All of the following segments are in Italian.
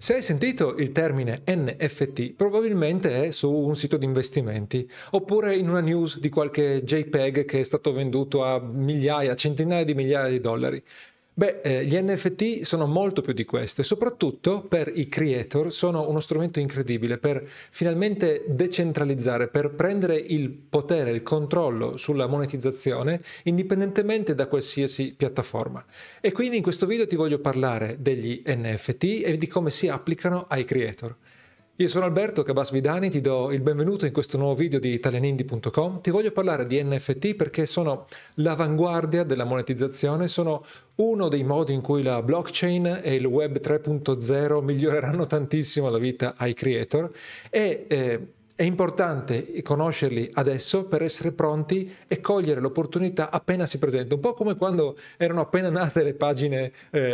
Se hai sentito il termine NFT, probabilmente è su un sito di investimenti, oppure in una news di qualche JPEG che è stato venduto a migliaia, centinaia di migliaia di dollari. Beh, gli NFT sono molto più di questo e soprattutto per i creator sono uno strumento incredibile per finalmente decentralizzare, per prendere il potere, il controllo sulla monetizzazione indipendentemente da qualsiasi piattaforma. E quindi in questo video ti voglio parlare degli NFT e di come si applicano ai creator. Io sono Alberto Cabas-Vidani, ti do il benvenuto in questo nuovo video di italianindie.com. Ti voglio parlare di NFT perché sono l'avanguardia della monetizzazione, sono uno dei modi in cui la blockchain e il web 3.0 miglioreranno tantissimo la vita ai creator e è importante conoscerli adesso per essere pronti e cogliere l'opportunità appena si presenta, un po' come quando erano appena nate le pagine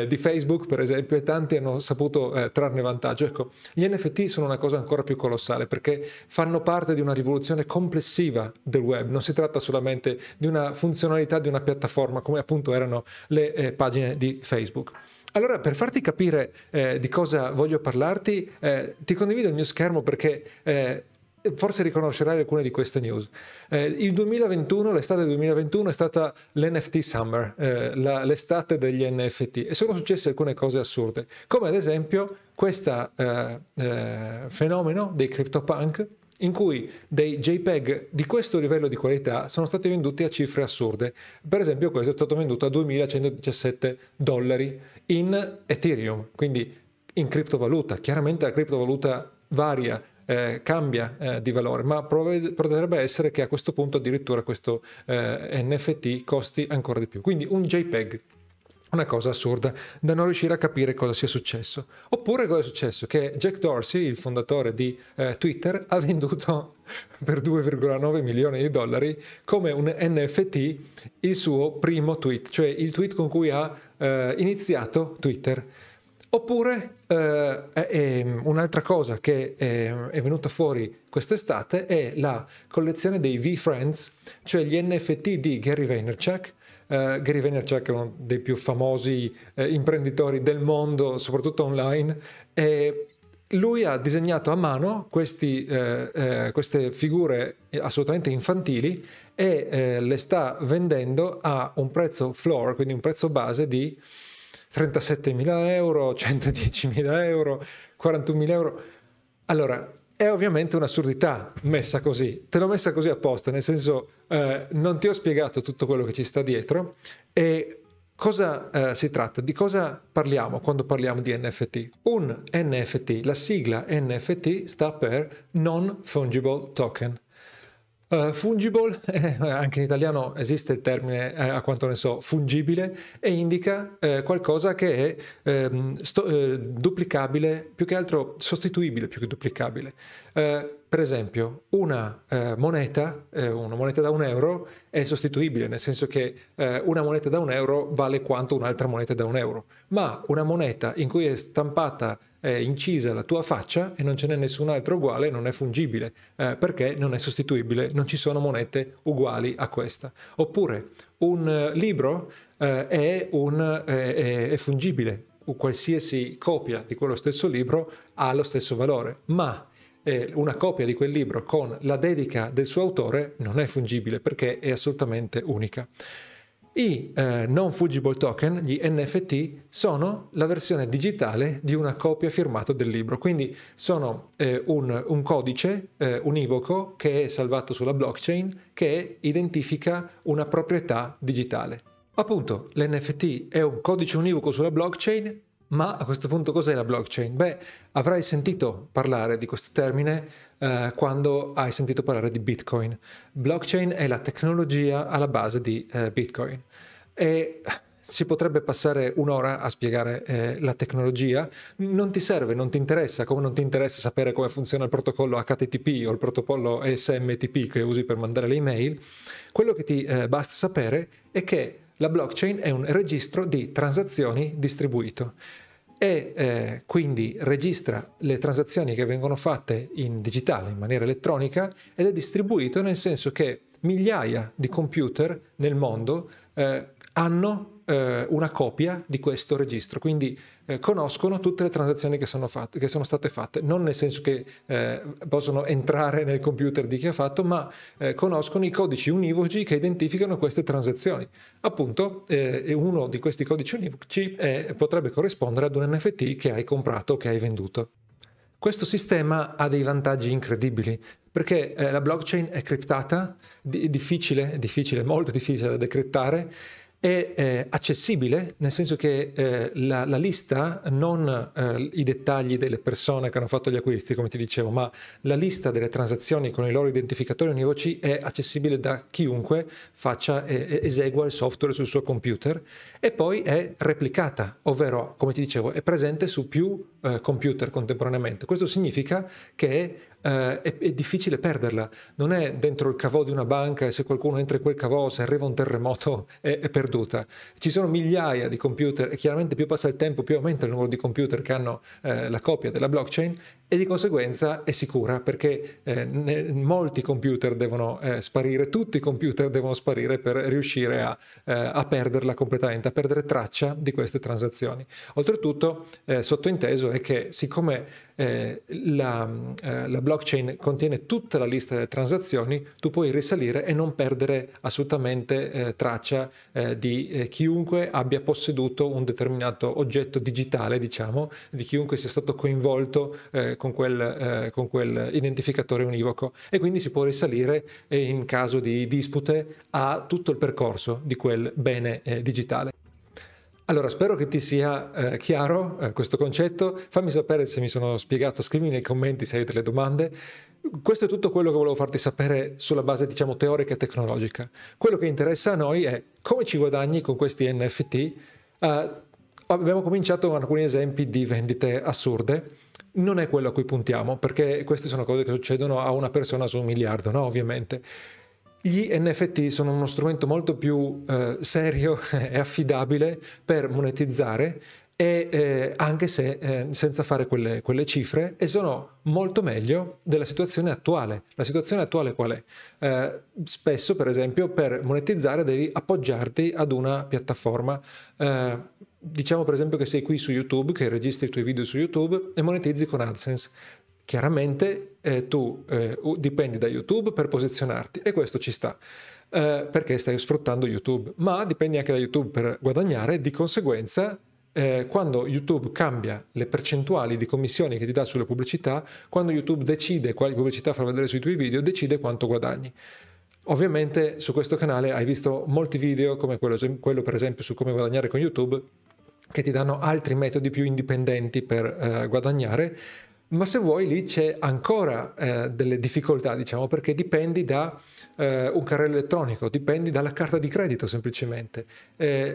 di Facebook, per esempio, e tanti hanno saputo trarne vantaggio. Ecco, gli NFT sono una cosa ancora più colossale perché fanno parte di una rivoluzione complessiva del web. Non si tratta solamente di una funzionalità di una piattaforma come appunto erano le pagine di Facebook. Allora, per farti capire di cosa voglio parlarti, ti condivido il mio schermo perché forse riconoscerai alcune di queste news. Il 2021, l'estate 2021 è stata l'NFT Summer, l'estate degli NFT, e sono successe alcune cose assurde, come ad esempio questo fenomeno dei CryptoPunk, in cui dei JPEG di questo livello di qualità sono stati venduti a cifre assurde. Per esempio questo è stato venduto a $2.117 in Ethereum, quindi in criptovaluta. Chiaramente la criptovaluta varia, cambia di valore, ma potrebbe essere che a questo punto addirittura questo NFT costi ancora di più, quindi un JPEG, una cosa assurda da non riuscire a capire cosa sia successo. Oppure cosa è successo? Che Jack Dorsey, il fondatore di Twitter, ha venduto per $2,9 milioni come un NFT il suo primo tweet, cioè il tweet con cui ha iniziato Twitter. Oppure un'altra cosa che è venuta fuori quest'estate è la collezione dei V-Friends, cioè gli NFT di Gary Vaynerchuk. Gary Vaynerchuk è uno dei più famosi imprenditori del mondo, soprattutto online, e lui ha disegnato a mano queste figure assolutamente infantili e le sta vendendo a un prezzo floor, quindi un prezzo base di €37.000, €110.000, €41.000. Allora, è ovviamente un'assurdità messa così. Te l'ho messa così apposta, nel senso non ti ho spiegato tutto quello che ci sta dietro. E cosa si tratta? Di cosa parliamo quando parliamo di NFT? Un NFT, la sigla NFT sta per Non Fungible Token. Fungible, anche in italiano esiste il termine, a quanto ne so, fungibile, e indica qualcosa che è duplicabile, più che altro sostituibile, più che duplicabile. Per esempio una moneta da €1 è sostituibile, nel senso che una moneta da €1 vale quanto un'altra moneta da €1, ma una moneta in cui è stampata incisa la tua faccia e non ce n'è nessun altro uguale non è fungibile, perché non è sostituibile, non ci sono monete uguali a questa. Oppure un libro è fungibile, qualsiasi copia di quello stesso libro ha lo stesso valore, ma una copia di quel libro con la dedica del suo autore non è fungibile perché è assolutamente unica. I non fungible token, gli NFT, sono la versione digitale di una copia firmata del libro, quindi sono un codice univoco che è salvato sulla blockchain che identifica una proprietà digitale. Appunto, l'NFT è un codice univoco sulla blockchain. Ma a questo punto cos'è la blockchain? Beh, avrai sentito parlare di questo termine quando hai sentito parlare di Bitcoin. Blockchain è la tecnologia alla base di Bitcoin. E si potrebbe passare un'ora a spiegare la tecnologia. Non ti serve, non ti interessa, come non ti interessa sapere come funziona il protocollo HTTP o il protocollo SMTP che usi per mandare le email. Quello che ti basta sapere è che la blockchain è un registro di transazioni distribuito e quindi registra le transazioni che vengono fatte in digitale, in maniera elettronica, ed è distribuito nel senso che migliaia di computer nel mondo hanno una copia di questo registro, quindi conoscono tutte le transazioni che sono state fatte, non nel senso che possono entrare nel computer di chi ha fatto, ma conoscono i codici univoci che identificano queste transazioni. Appunto, uno di questi codici univoci potrebbe corrispondere ad un NFT che hai comprato o che hai venduto. Questo sistema ha dei vantaggi incredibili, perché la blockchain è criptata, è difficile, molto difficile da decrittare, è accessibile, nel senso che la lista, non i dettagli delle persone che hanno fatto gli acquisti, come ti dicevo, ma la lista delle transazioni con i loro identificatori univoci è accessibile da chiunque faccia esegua il software sul suo computer, e poi è replicata, ovvero, come ti dicevo, è presente su più computer contemporaneamente. Questo significa che è difficile perderla, non è dentro il caveau di una banca e se qualcuno entra in quel caveau, se arriva un terremoto, è perduta. Ci sono migliaia di computer e chiaramente più passa il tempo più aumenta il numero di computer che hanno la copia della blockchain, e di conseguenza è sicura, perché molti computer devono sparire, tutti i computer devono sparire per riuscire a perderla completamente, a perdere traccia di queste transazioni. Oltretutto, sottointeso è che siccome la blockchain contiene tutta la lista delle transazioni, tu puoi risalire e non perdere assolutamente traccia di chiunque abbia posseduto un determinato oggetto digitale, diciamo, di chiunque sia stato coinvolto con quel identificatore univoco, e quindi si può risalire in caso di dispute a tutto il percorso di quel bene digitale. Allora, spero che ti sia chiaro questo concetto. Fammi sapere se mi sono spiegato, scrivimi nei commenti se hai delle domande. Questo è tutto quello che volevo farti sapere sulla base, diciamo, teorica e tecnologica. Quello che interessa a noi è come ci guadagni con questi NFT. Abbiamo cominciato con alcuni esempi di vendite assurde. Non è quello a cui puntiamo, perché queste sono cose che succedono a una persona su 1 miliardo, no? Ovviamente. Gli NFT sono uno strumento molto più serio e affidabile per monetizzare, e anche se senza fare quelle cifre, e sono molto meglio della situazione attuale. La situazione attuale qual è? Spesso, per esempio, per monetizzare devi appoggiarti ad una piattaforma. Diciamo per esempio che sei qui su YouTube, che registri i tuoi video su YouTube e monetizzi con AdSense. Chiaramente tu dipendi da YouTube per posizionarti, e questo ci sta, perché stai sfruttando YouTube, ma dipendi anche da YouTube per guadagnare. Di conseguenza, quando YouTube cambia le percentuali di commissioni che ti dà sulle pubblicità, quando YouTube decide quali pubblicità far vedere sui tuoi video, decide quanto guadagni. Ovviamente su questo canale hai visto molti video come quello per esempio su come guadagnare con YouTube, che ti danno altri metodi più indipendenti per guadagnare. Ma se vuoi, lì c'è ancora delle difficoltà, diciamo, perché dipendi da un carrello elettronico, dipendi dalla carta di credito semplicemente.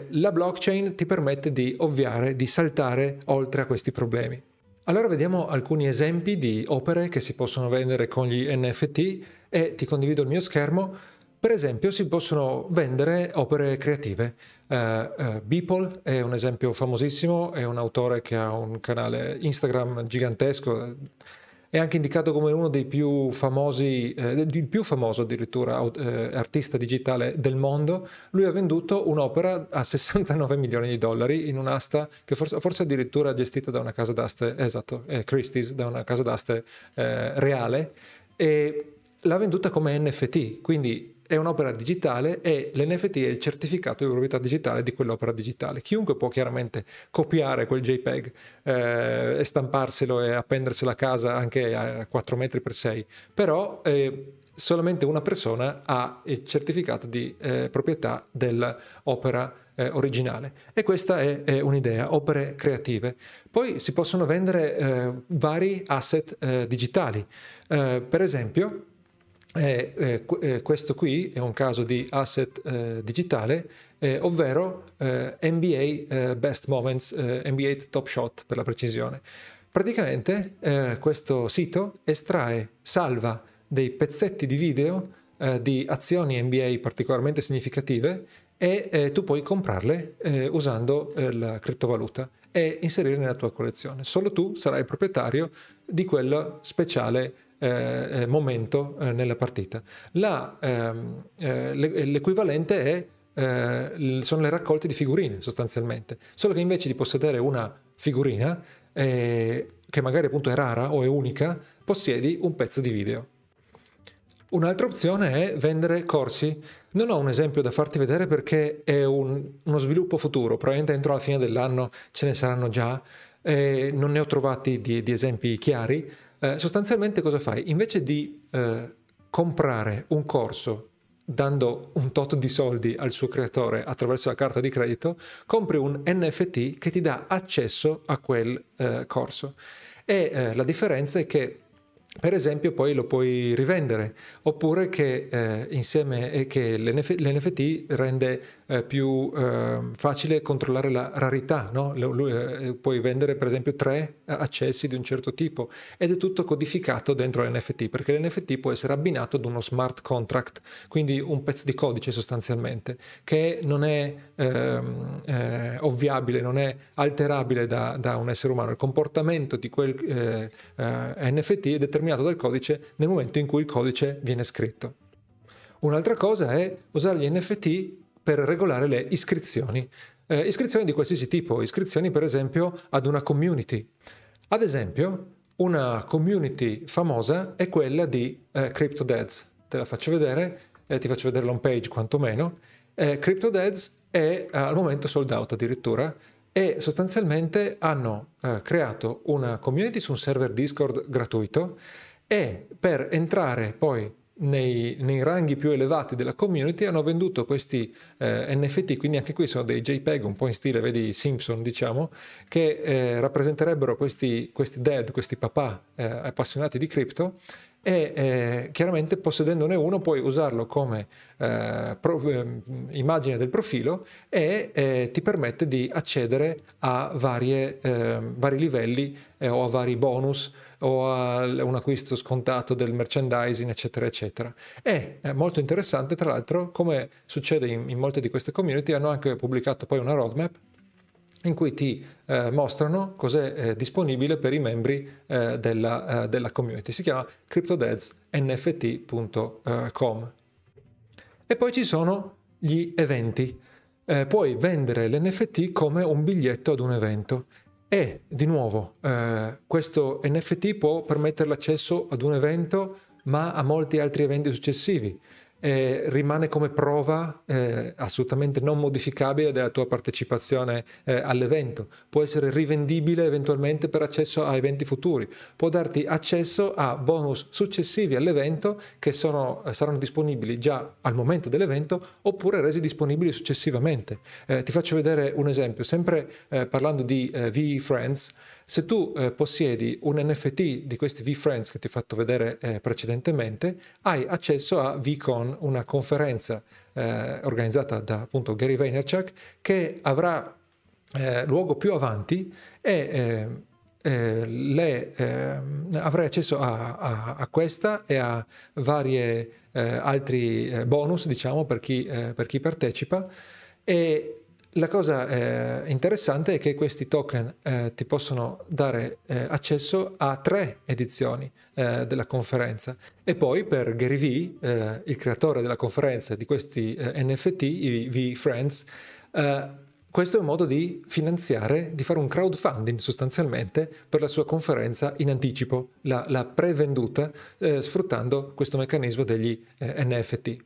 La blockchain ti permette di ovviare, di saltare oltre a questi problemi. Allora vediamo alcuni esempi di opere che si possono vendere con gli NFT, e ti condivido il mio schermo. Per esempio, si possono vendere opere creative. Beeple è un esempio famosissimo, è un autore che ha un canale Instagram gigantesco, è anche indicato come uno dei più famosi, il più famoso addirittura artista digitale del mondo. Lui ha venduto un'opera a 69 milioni di dollari in un'asta che forse addirittura gestita da una casa d'aste, esatto, Christie's, da una casa d'aste reale, e l'ha venduta come NFT, quindi è un'opera digitale, e l'NFT è il certificato di proprietà digitale di quell'opera digitale. Chiunque può chiaramente copiare quel JPEG e stamparselo e appenderselo a casa anche a 4 metri per 6, però solamente una persona ha il certificato di proprietà dell'opera originale, e questa è un'idea, opere creative. Poi si possono vendere vari asset digitali, per esempio. Questo qui è un caso di asset digitale, ovvero NBA Best Moments, NBA Top Shot per la precisione. Praticamente questo sito salva dei pezzetti di video di azioni NBA particolarmente significative, e tu puoi comprarle usando la criptovaluta e inserire nella tua collezione. Solo tu sarai il proprietario di quel speciale momento nella partita. L'equivalente è sono le raccolte di figurine sostanzialmente, solo che invece di possedere una figurina che magari appunto è rara o è unica, possiedi un pezzo di video. Un'altra opzione è vendere corsi. Non ho un esempio da farti vedere perché è uno sviluppo futuro, probabilmente entro la fine dell'anno ce ne saranno già, non ne ho trovati di esempi chiari. Sostanzialmente cosa fai? Invece di comprare un corso dando un tot di soldi al suo creatore attraverso la carta di credito, compri un NFT che ti dà accesso a quel corso. E la differenza è che, per esempio, poi lo puoi rivendere, oppure che l'NFT rende più facile controllare la rarità, no? Puoi vendere per esempio 3 accessi di un certo tipo ed è tutto codificato dentro l'NFT, perché l'NFT può essere abbinato ad uno smart contract, quindi un pezzo di codice sostanzialmente che non è ovviabile, non è alterabile da un essere umano. Il comportamento di quel NFT è determinato dal codice nel momento in cui il codice viene scritto. Un'altra cosa è usare gli NFT per regolare le iscrizioni. Iscrizioni di qualsiasi tipo, iscrizioni per esempio ad una community. Ad esempio, una community famosa è quella di CryptoDads. Te la faccio vedere, ti faccio vedere l'home page quantomeno. CryptoDads è al momento sold out addirittura, e sostanzialmente hanno creato una community su un server Discord gratuito, e per entrare poi nei ranghi più elevati della community hanno venduto questi NFT, quindi anche qui sono dei JPEG un po' in stile, vedi, Simpson diciamo, che rappresenterebbero questi dad, questi papà appassionati di cripto, e chiaramente possedendone uno puoi usarlo come immagine del profilo e ti permette di accedere a vari livelli o a vari bonus o a un acquisto scontato del merchandising, eccetera eccetera. È molto interessante, tra l'altro, come succede in molte di queste community, hanno anche pubblicato poi una roadmap in cui ti mostrano cos'è disponibile per i membri della community. Si chiama CryptoDadsNFT.com. E poi ci sono gli eventi. Puoi vendere l'NFT come un biglietto ad un evento. E, di nuovo, questo NFT può permettere l'accesso ad un evento, ma a molti altri eventi successivi. Rimane come prova assolutamente non modificabile della tua partecipazione all'evento. Può essere rivendibile eventualmente per accesso a eventi futuri, può darti accesso a bonus successivi all'evento che saranno disponibili già al momento dell'evento oppure resi disponibili successivamente. Ti faccio vedere un esempio, sempre parlando di VFriends. Se tu possiedi un NFT di questi VFriends che ti ho fatto vedere precedentemente, hai accesso a VCon, una conferenza organizzata da appunto Gary Vaynerchuk, che avrà luogo più avanti, e avrai accesso a questa e a varie altri bonus, diciamo, per chi partecipa. E la cosa interessante è che questi token ti possono dare accesso a 3 edizioni della conferenza. E poi per Gary Vee, il creatore della conferenza, di questi NFT, i VFriends, questo è un modo di finanziare, di fare un crowdfunding sostanzialmente per la sua conferenza in anticipo, la prevenduta, sfruttando questo meccanismo degli NFT.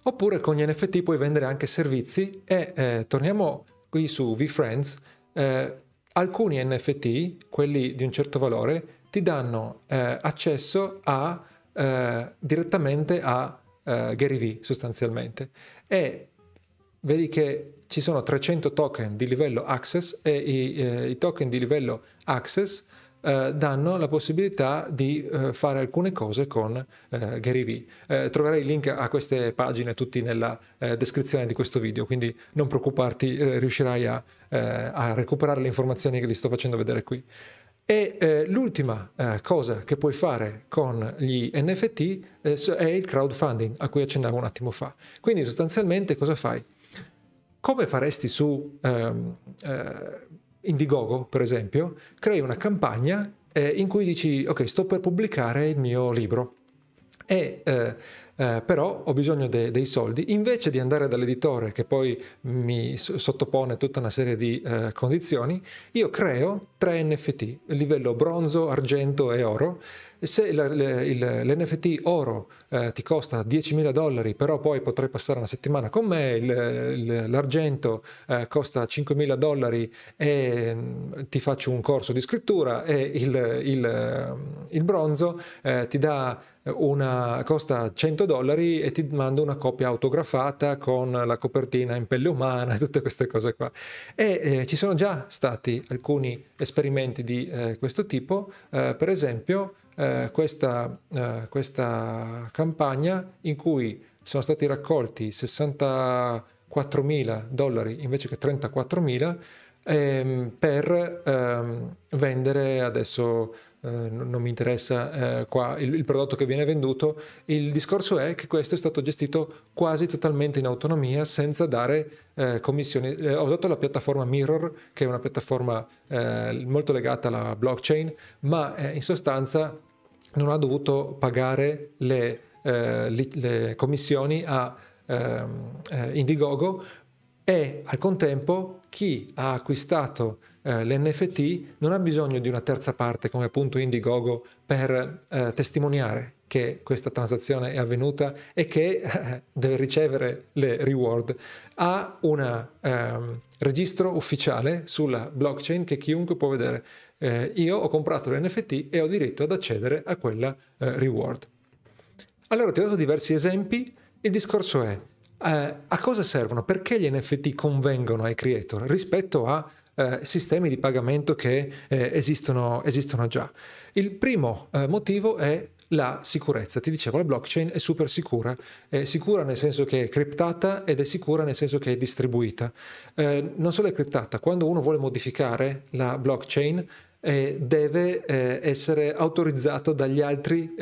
Oppure con gli NFT puoi vendere anche servizi, e torniamo qui su VFriends. Alcuni NFT, quelli di un certo valore, ti danno accesso direttamente a Gary Vee sostanzialmente, e vedi che ci sono 300 token di livello Access, e i token di livello Access danno la possibilità di fare alcune cose con Gary Vee. Troverai il link a queste pagine tutti nella descrizione di questo video, quindi non preoccuparti, riuscirai a recuperare le informazioni che ti sto facendo vedere qui. E l'ultima cosa che puoi fare con gli NFT è il crowdfunding, a cui accennavo un attimo fa. Quindi sostanzialmente cosa fai? Come faresti su Indiegogo, per esempio, crei una campagna in cui dici: ok, sto per pubblicare il mio libro, e però ho bisogno dei soldi, invece di andare dall'editore che poi mi sottopone tutta una serie di condizioni, io creo 3 NFT, livello bronzo, argento e oro. Se l'NFT oro ti costa $10.000, però poi potrai passare una settimana con me, l'argento costa $5.000 e ti faccio un corso di scrittura, e il bronzo ti dà costa $100 e ti mando una copia autografata con la copertina in pelle umana e tutte queste cose qua. E ci sono già stati alcuni esperimenti di questo tipo, per esempio questa campagna in cui sono stati raccolti $64.000 invece che $34.000 per vendere adesso. Non mi interessa qua il prodotto che viene venduto. Il discorso è che questo è stato gestito quasi totalmente in autonomia, senza dare commissioni. Ho usato la piattaforma Mirror, che è una piattaforma molto legata alla blockchain, ma in sostanza non ha dovuto pagare le commissioni a Indiegogo, e al contempo chi ha acquistato l'NFT non ha bisogno di una terza parte come appunto Indiegogo per testimoniare che questa transazione è avvenuta e che deve ricevere le reward. Ha un registro ufficiale sulla blockchain che chiunque può vedere. Io ho comprato l'NFT e ho diritto ad accedere a quella reward. Allora, ti ho dato diversi esempi. Il discorso è a cosa servono? Perché gli NFT convengono ai creator rispetto a sistemi di pagamento che esistono già? Il primo motivo è la sicurezza. Ti dicevo, la blockchain è super sicura, è sicura nel senso che è criptata ed è sicura nel senso che è distribuita. Non solo è criptata, quando uno vuole modificare la blockchain deve essere autorizzato dagli altri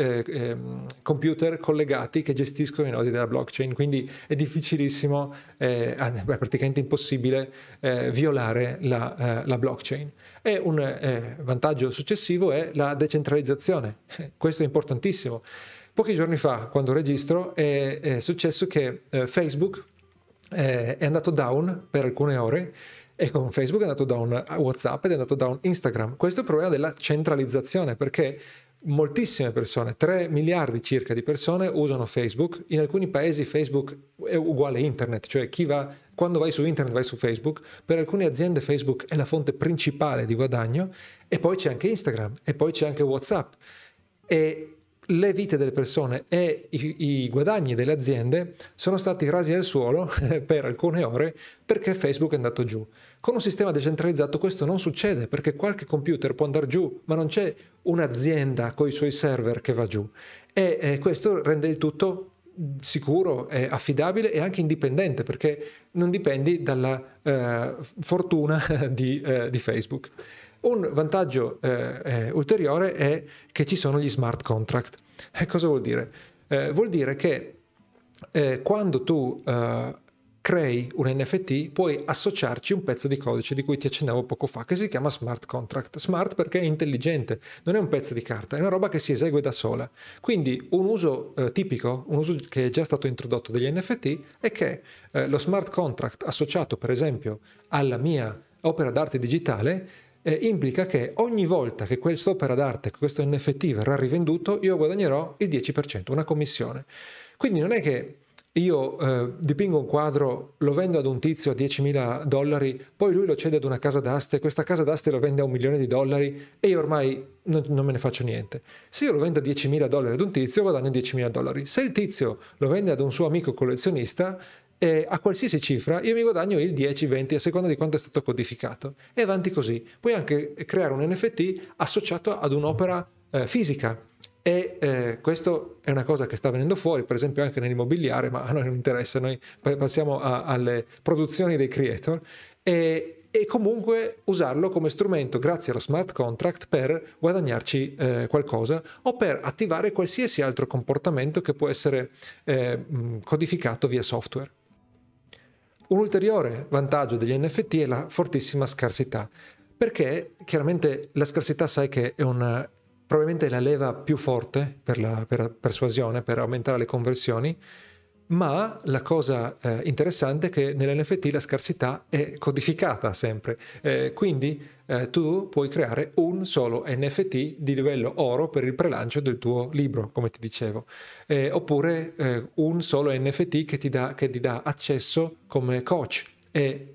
computer collegati che gestiscono i nodi della blockchain, quindi è difficilissimo, praticamente impossibile violare la blockchain. E un vantaggio successivo è la decentralizzazione. Questo è importantissimo. Pochi giorni fa, quando registro, è successo che Facebook è andato down per alcune ore, e con Facebook è andato down WhatsApp ed è andato down Instagram. Questo è il problema della centralizzazione, perché moltissime persone, 3 miliardi circa di persone, usano Facebook. In alcuni paesi Facebook è uguale internet, cioè quando vai su internet vai su Facebook. Per alcune aziende Facebook è la fonte principale di guadagno, e poi c'è anche Instagram e poi c'è anche WhatsApp, e le vite delle persone e i guadagni delle aziende sono stati rasi al suolo per alcune ore perché Facebook è andato giù. Con un sistema decentralizzato questo non succede, perché qualche computer può andare giù, ma non c'è un'azienda con i suoi server che va giù, e questo rende il tutto sicuro, affidabile e anche indipendente, perché non dipendi dalla fortuna di Facebook. Un vantaggio ulteriore è che ci sono gli smart contract. Cosa vuol dire? Vuol dire che quando tu crei un NFT puoi associarci un pezzo di codice di cui ti accennavo poco fa, che si chiama smart contract. Smart perché è intelligente, non è un pezzo di carta, è una roba che si esegue da sola. Quindi un uso tipico, un uso che è già stato introdotto degli NFT, è che lo smart contract associato per esempio alla mia opera d'arte digitale implica che ogni volta che quest'opera d'arte, questo NFT verrà rivenduto, io guadagnerò il 10%, una commissione. Quindi non è che io dipingo un quadro, lo vendo ad un tizio a $10.000, poi lui lo cede ad una casa d'aste, questa casa d'aste lo vende a $1 milione e io ormai non me ne faccio niente. Se io lo vendo a $10.000 ad un tizio, guadagno $10.000. Se il tizio lo vende ad un suo amico collezionista, e a qualsiasi cifra io mi guadagno il 10-20 a seconda di quanto è stato codificato, e avanti così. Puoi anche creare un NFT associato ad un'opera fisica, e questo è una cosa che sta venendo fuori per esempio anche nell'immobiliare, ma a noi non interessa, noi passiamo alle produzioni dei creator, e comunque usarlo come strumento grazie allo smart contract per guadagnarci qualcosa, o per attivare qualsiasi altro comportamento che può essere codificato via software. Un ulteriore vantaggio degli NFT è la fortissima scarsità, perché chiaramente la scarsità, sai che è un probabilmente la leva più forte per persuasione, per aumentare le conversioni, ma la cosa interessante è che nell'NFT la scarsità è codificata sempre, quindi tu puoi creare un solo NFT di livello oro per il prelancio del tuo libro, come ti dicevo, oppure un solo NFT che ti dà accesso come coach, e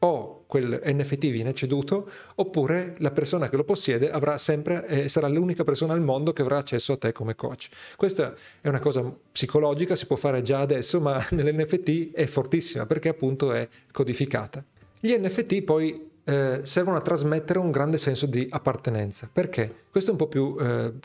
o quel NFT viene ceduto oppure la persona che lo possiede avrà sempre, sarà l'unica persona al mondo che avrà accesso a te come coach. Questa è una cosa psicologica, si può fare già adesso, ma nell'NFT è fortissima perché appunto è codificata. Gli NFT poi servono a trasmettere un grande senso di appartenenza. Perché? Questo è un po' più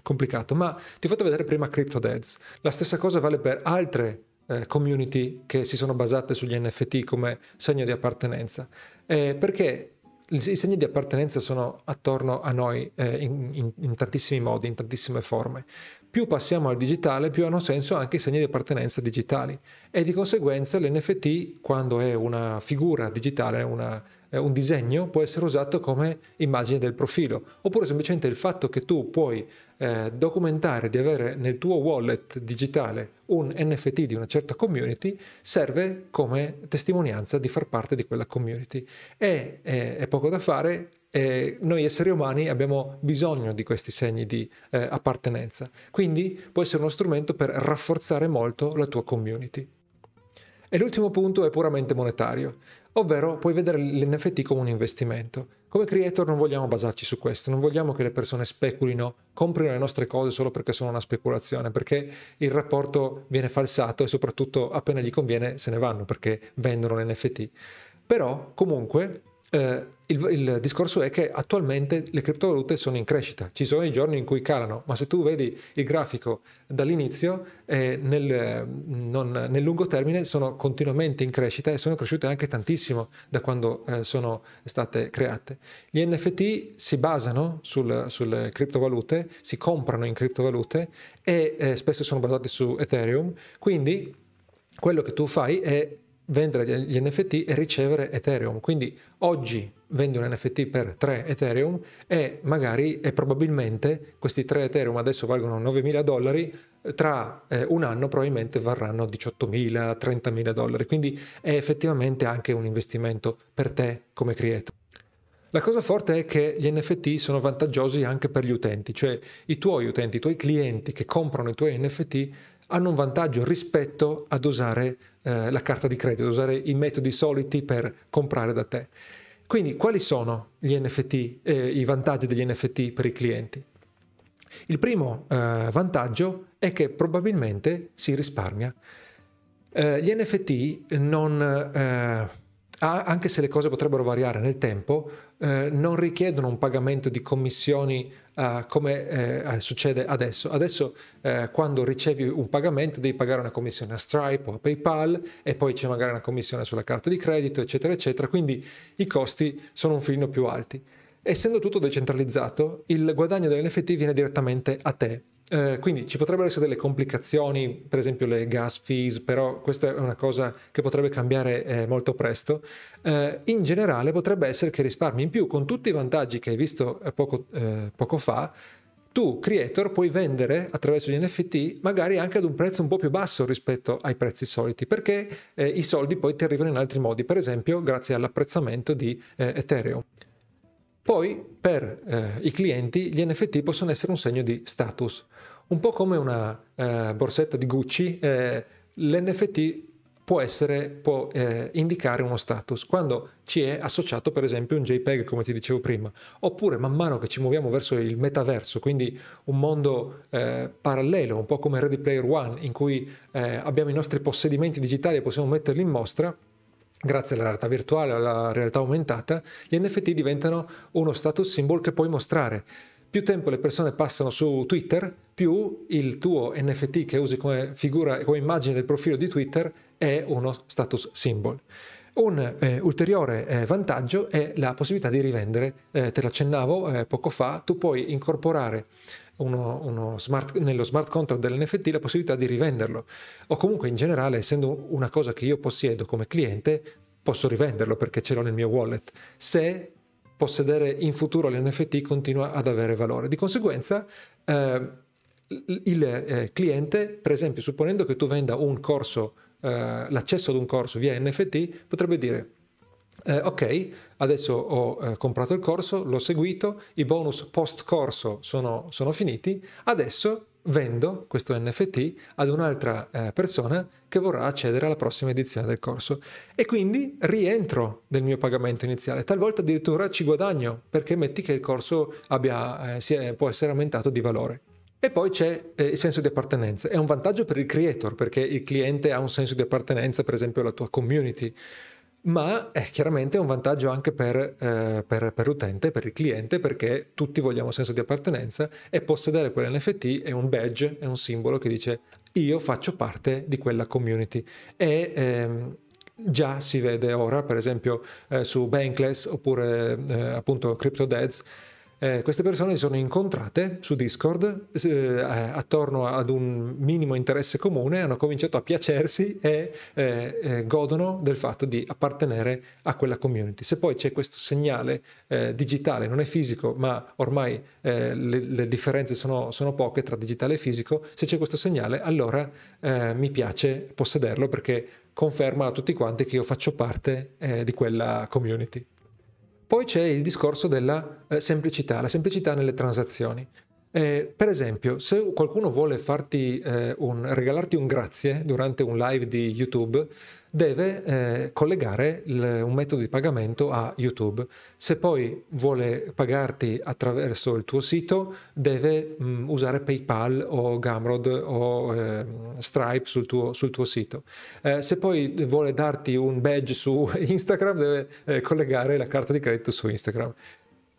complicato, ma ti ho fatto vedere prima CryptoDads. La stessa cosa vale per altre community che si sono basate sugli NFT come segno di appartenenza, perché i segni di appartenenza sono attorno a noi in tantissimi modi, in tantissime forme. Più passiamo al digitale, più hanno senso anche i segni di appartenenza digitali, e di conseguenza l'NFT, quando è una figura digitale, un disegno, può essere usato come immagine del profilo, oppure semplicemente il fatto che tu puoi documentare di avere nel tuo wallet digitale un NFT di una certa community serve come testimonianza di far parte di quella community. E è poco da fare, noi esseri umani abbiamo bisogno di questi segni di appartenenza, quindi può essere uno strumento per rafforzare molto la tua community. E l'ultimo punto è puramente monetario, ovvero puoi vedere l'NFT come un investimento. Come creator non vogliamo basarci su questo, non vogliamo che le persone speculino, comprino le nostre cose solo perché sono una speculazione, perché il rapporto viene falsato e soprattutto appena gli conviene se ne vanno perché vendono l'NFT. Però comunque il discorso è che attualmente le criptovalute sono in crescita, ci sono i giorni in cui calano, ma se tu vedi il grafico dall'inizio, nel lungo termine sono continuamente in crescita e sono cresciute anche tantissimo da quando sono state create. Gli NFT si basano sulle criptovalute, si comprano in criptovalute e spesso sono basati su Ethereum, quindi quello che tu fai è vendere gli NFT e ricevere Ethereum. Quindi oggi vendi un NFT per 3 Ethereum e magari e probabilmente questi 3 Ethereum adesso valgono $9.000, tra un anno probabilmente varranno $18.000, $30.000, quindi è effettivamente anche un investimento per te come creator. La cosa forte è che gli NFT sono vantaggiosi anche per gli utenti, cioè i tuoi utenti, i tuoi clienti che comprano i tuoi NFT hanno un vantaggio rispetto ad usare la carta di credito, ad usare i metodi soliti per comprare da te. Quindi quali sono gli NFT, i vantaggi degli NFT per i clienti? Il primo vantaggio è che probabilmente si risparmia. Gli NFT anche se le cose potrebbero variare nel tempo, non richiedono un pagamento di commissioni come succede adesso. Adesso quando ricevi un pagamento devi pagare una commissione a Stripe o a PayPal e poi c'è magari una commissione sulla carta di credito, eccetera, eccetera, quindi i costi sono un filino più alti. Essendo tutto decentralizzato, il guadagno dell'NFT viene direttamente a te. Quindi ci potrebbero essere delle complicazioni, per esempio le gas fees, però questa è una cosa che potrebbe cambiare molto presto. In generale potrebbe essere che risparmi in più, con tutti i vantaggi che hai visto poco fa. Tu, creator, puoi vendere attraverso gli NFT magari anche ad un prezzo un po' più basso rispetto ai prezzi soliti, perché i soldi poi ti arrivano in altri modi, per esempio grazie all'apprezzamento di Ethereum. Poi per i clienti gli NFT possono essere un segno di status, un po' come una borsetta di Gucci. L'NFT può indicare uno status quando ci è associato per esempio un JPEG, come ti dicevo prima, oppure man mano che ci muoviamo verso il metaverso, quindi un mondo parallelo, un po' come Ready Player One, in cui abbiamo i nostri possedimenti digitali e possiamo metterli in mostra. Grazie alla realtà virtuale, alla realtà aumentata, gli NFT diventano uno status symbol che puoi mostrare. Più tempo le persone passano su Twitter, più il tuo NFT che usi come figura e come immagine del profilo di Twitter è uno status symbol. Un ulteriore vantaggio è la possibilità di rivendere. Te l'accennavo poco fa, tu puoi incorporare nello smart contract dell'NFT la possibilità di rivenderlo, o comunque in generale, essendo una cosa che io possiedo come cliente, posso rivenderlo perché ce l'ho nel mio wallet. Se possedere in futuro l'NFT continua ad avere valore. Di conseguenza il cliente, per esempio, supponendo che tu venda un corso, l'accesso ad un corso via NFT, potrebbe dire ok, adesso ho comprato il corso, l'ho seguito, i bonus post corso sono finiti, adesso vendo questo NFT ad un'altra persona che vorrà accedere alla prossima edizione del corso e quindi rientro del mio pagamento iniziale, talvolta addirittura ci guadagno, perché metti che il corso abbia, può essere aumentato di valore. E poi c'è il senso di appartenenza. È un vantaggio per il creator, perché il cliente ha un senso di appartenenza, per esempio alla tua community, ma è chiaramente un vantaggio anche per l'utente, per il cliente, perché tutti vogliamo senso di appartenenza e possedere quell'NFT è un badge, è un simbolo che dice io faccio parte di quella community. E già si vede ora, per esempio su Bankless oppure appunto CryptoDads, queste persone si sono incontrate su Discord attorno ad un minimo interesse comune, hanno cominciato a piacersi e godono del fatto di appartenere a quella community. Se poi c'è questo segnale digitale, non è fisico, ma ormai le differenze sono poche tra digitale e fisico, se c'è questo segnale allora mi piace possederlo, perché conferma a tutti quanti che io faccio parte di quella community. Poi c'è il discorso della semplicità, la semplicità nelle transazioni. Per esempio, se qualcuno vuole farti regalarti un grazie durante un live di YouTube, deve collegare un metodo di pagamento a YouTube. Se poi vuole pagarti attraverso il tuo sito, deve usare PayPal o Gumroad o Stripe sul tuo sito. Se poi vuole darti un badge su Instagram, deve collegare la carta di credito su Instagram.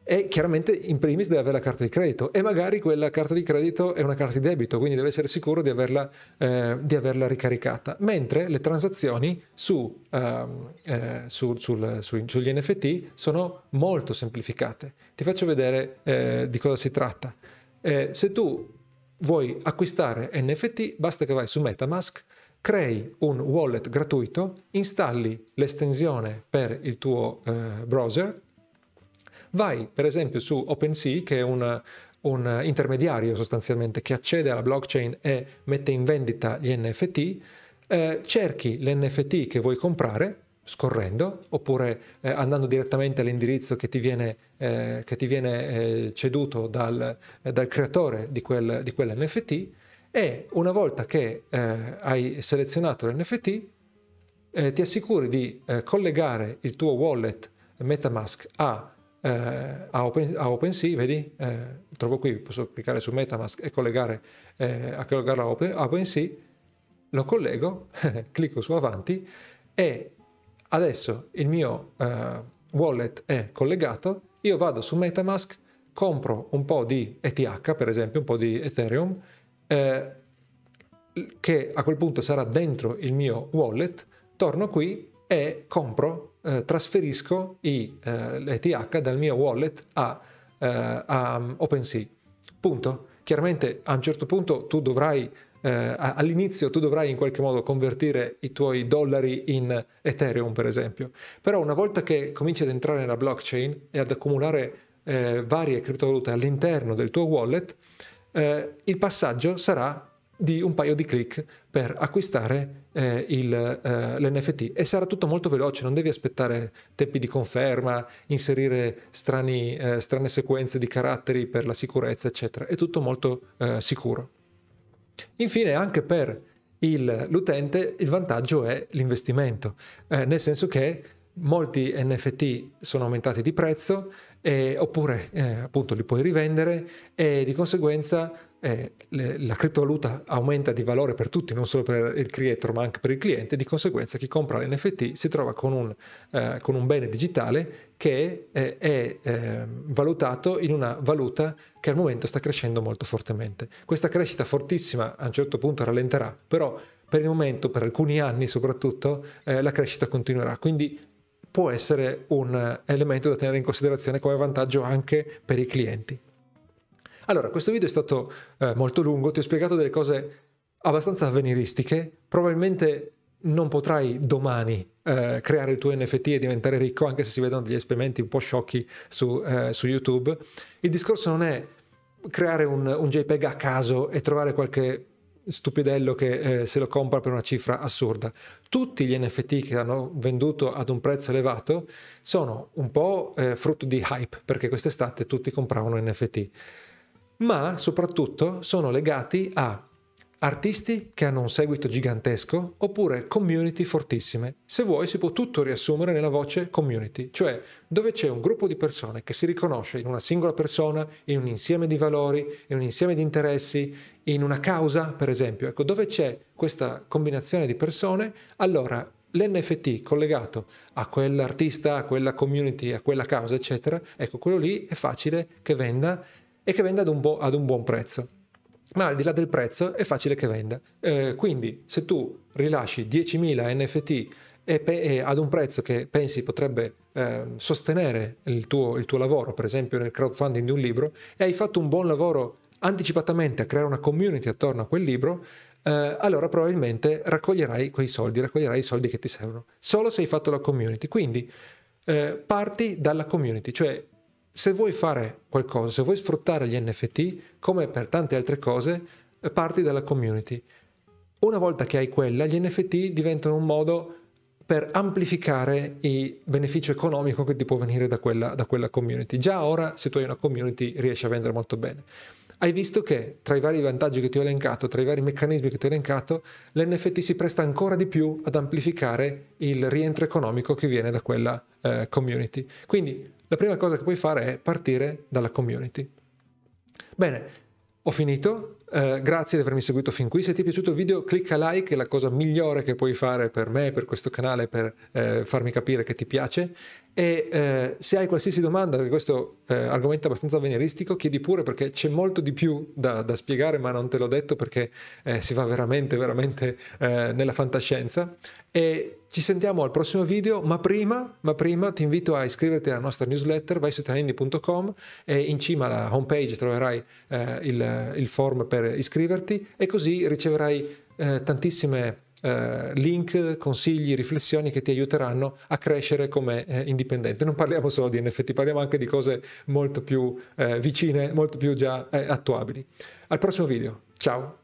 E chiaramente in primis deve avere la carta di credito, e magari quella carta di credito è una carta di debito, quindi deve essere sicuro di averla ricaricata. Mentre le transazioni sugli NFT sono molto semplificate. Ti faccio vedere di cosa si tratta. Se tu vuoi acquistare NFT, basta che vai su MetaMask, crei un wallet gratuito, installi l'estensione per il tuo browser. Vai per esempio su OpenSea, che è un intermediario sostanzialmente che accede alla blockchain e mette in vendita gli NFT, cerchi l'NFT che vuoi comprare scorrendo, oppure andando direttamente all'indirizzo che ti viene, ceduto dal creatore di quell'NFT, e una volta che hai selezionato l'NFT ti assicuri di collegare il tuo wallet MetaMask a OpenSea, vedi? Trovo qui, posso cliccare su MetaMask e collegarlo a OpenSea, lo collego, clicco su avanti e adesso il mio wallet è collegato. Io vado su MetaMask, compro un po' di ETH, per esempio, un po' di Ethereum, che a quel punto sarà dentro il mio wallet, torno qui e compro, trasferisco l'ETH dal mio wallet a OpenSea. Punto. Chiaramente a un certo punto tu dovrai, all'inizio tu dovrai in qualche modo convertire i tuoi dollari in Ethereum, per esempio. Però una volta che cominci ad entrare nella blockchain e ad accumulare varie criptovalute all'interno del tuo wallet, il passaggio sarà di un paio di click per acquistare l'NFT, e sarà tutto molto veloce, non devi aspettare tempi di conferma, inserire strane sequenze di caratteri per la sicurezza, eccetera. È tutto molto sicuro. Infine, anche per l'utente il vantaggio è l'investimento, nel senso che molti NFT sono aumentati di prezzo, oppure appunto li puoi rivendere, e di conseguenza la criptovaluta aumenta di valore per tutti, non solo per il creator ma anche per il cliente. Di conseguenza chi compra l'NFT si trova con un bene digitale che è valutato in una valuta che al momento sta crescendo molto fortemente. Questa crescita fortissima a un certo punto rallenterà, però per il momento, per alcuni anni soprattutto, la crescita continuerà, quindi può essere un elemento da tenere in considerazione come vantaggio anche per i clienti. Allora, questo video è stato molto lungo, ti ho spiegato delle cose abbastanza avveniristiche, probabilmente non potrai domani creare il tuo NFT e diventare ricco, anche se si vedono degli esperimenti un po' sciocchi su YouTube. Il discorso non è creare un JPEG a caso e trovare qualche stupidello che se lo compra per una cifra assurda. Tutti gli NFT che hanno venduto ad un prezzo elevato sono un po' frutto di hype, perché quest'estate tutti compravano NFT, ma soprattutto sono legati a artisti che hanno un seguito gigantesco oppure community fortissime. Se vuoi si può tutto riassumere nella voce community, cioè dove c'è un gruppo di persone che si riconosce in una singola persona, in un insieme di valori, in un insieme di interessi, in una causa, per esempio. Ecco, dove c'è questa combinazione di persone, allora l'NFT collegato a quell'artista, a quella community, a quella causa, eccetera, ecco, quello lì è facile che venda e che venda ad un buon prezzo. Ma al di là del prezzo è facile che venda. Quindi se tu rilasci 10.000 NFT e ad un prezzo che pensi potrebbe sostenere il tuo lavoro, per esempio nel crowdfunding di un libro, e hai fatto un buon lavoro anticipatamente a creare una community attorno a quel libro, allora probabilmente raccoglierai quei soldi, raccoglierai i soldi che ti servono, solo se hai fatto la community. Quindi parti dalla community, cioè se vuoi fare qualcosa, se vuoi sfruttare gli NFT, come per tante altre cose, parti dalla community. Una volta che hai quella, gli NFT diventano un modo per amplificare il beneficio economico che ti può venire da quella community. Già ora, se tu hai una community, riesci a vendere molto bene. Hai visto che tra i vari vantaggi che ti ho elencato, tra i vari meccanismi che ti ho elencato, l'NFT si presta ancora di più ad amplificare il rientro economico che viene da quella community. Quindi la prima cosa che puoi fare è partire dalla community. Bene, ho finito. Grazie di avermi seguito fin qui. Se ti è piaciuto il video, clicca like, è la cosa migliore che puoi fare per me, per questo canale, per farmi capire che ti piace. E se hai qualsiasi domanda, perché questo argomento è abbastanza avveniristico, chiedi pure, perché c'è molto di più da spiegare, ma non te l'ho detto perché si va veramente nella fantascienza. E ci sentiamo al prossimo video, ma prima ti invito a iscriverti alla nostra newsletter. Vai su italianindie.com e in cima alla homepage troverai il form per iscriverti, e così riceverai tantissime link, consigli, riflessioni che ti aiuteranno a crescere come indipendente. Non parliamo solo di NFT, parliamo anche di cose molto più vicine, molto più già attuabili. Al prossimo video, ciao!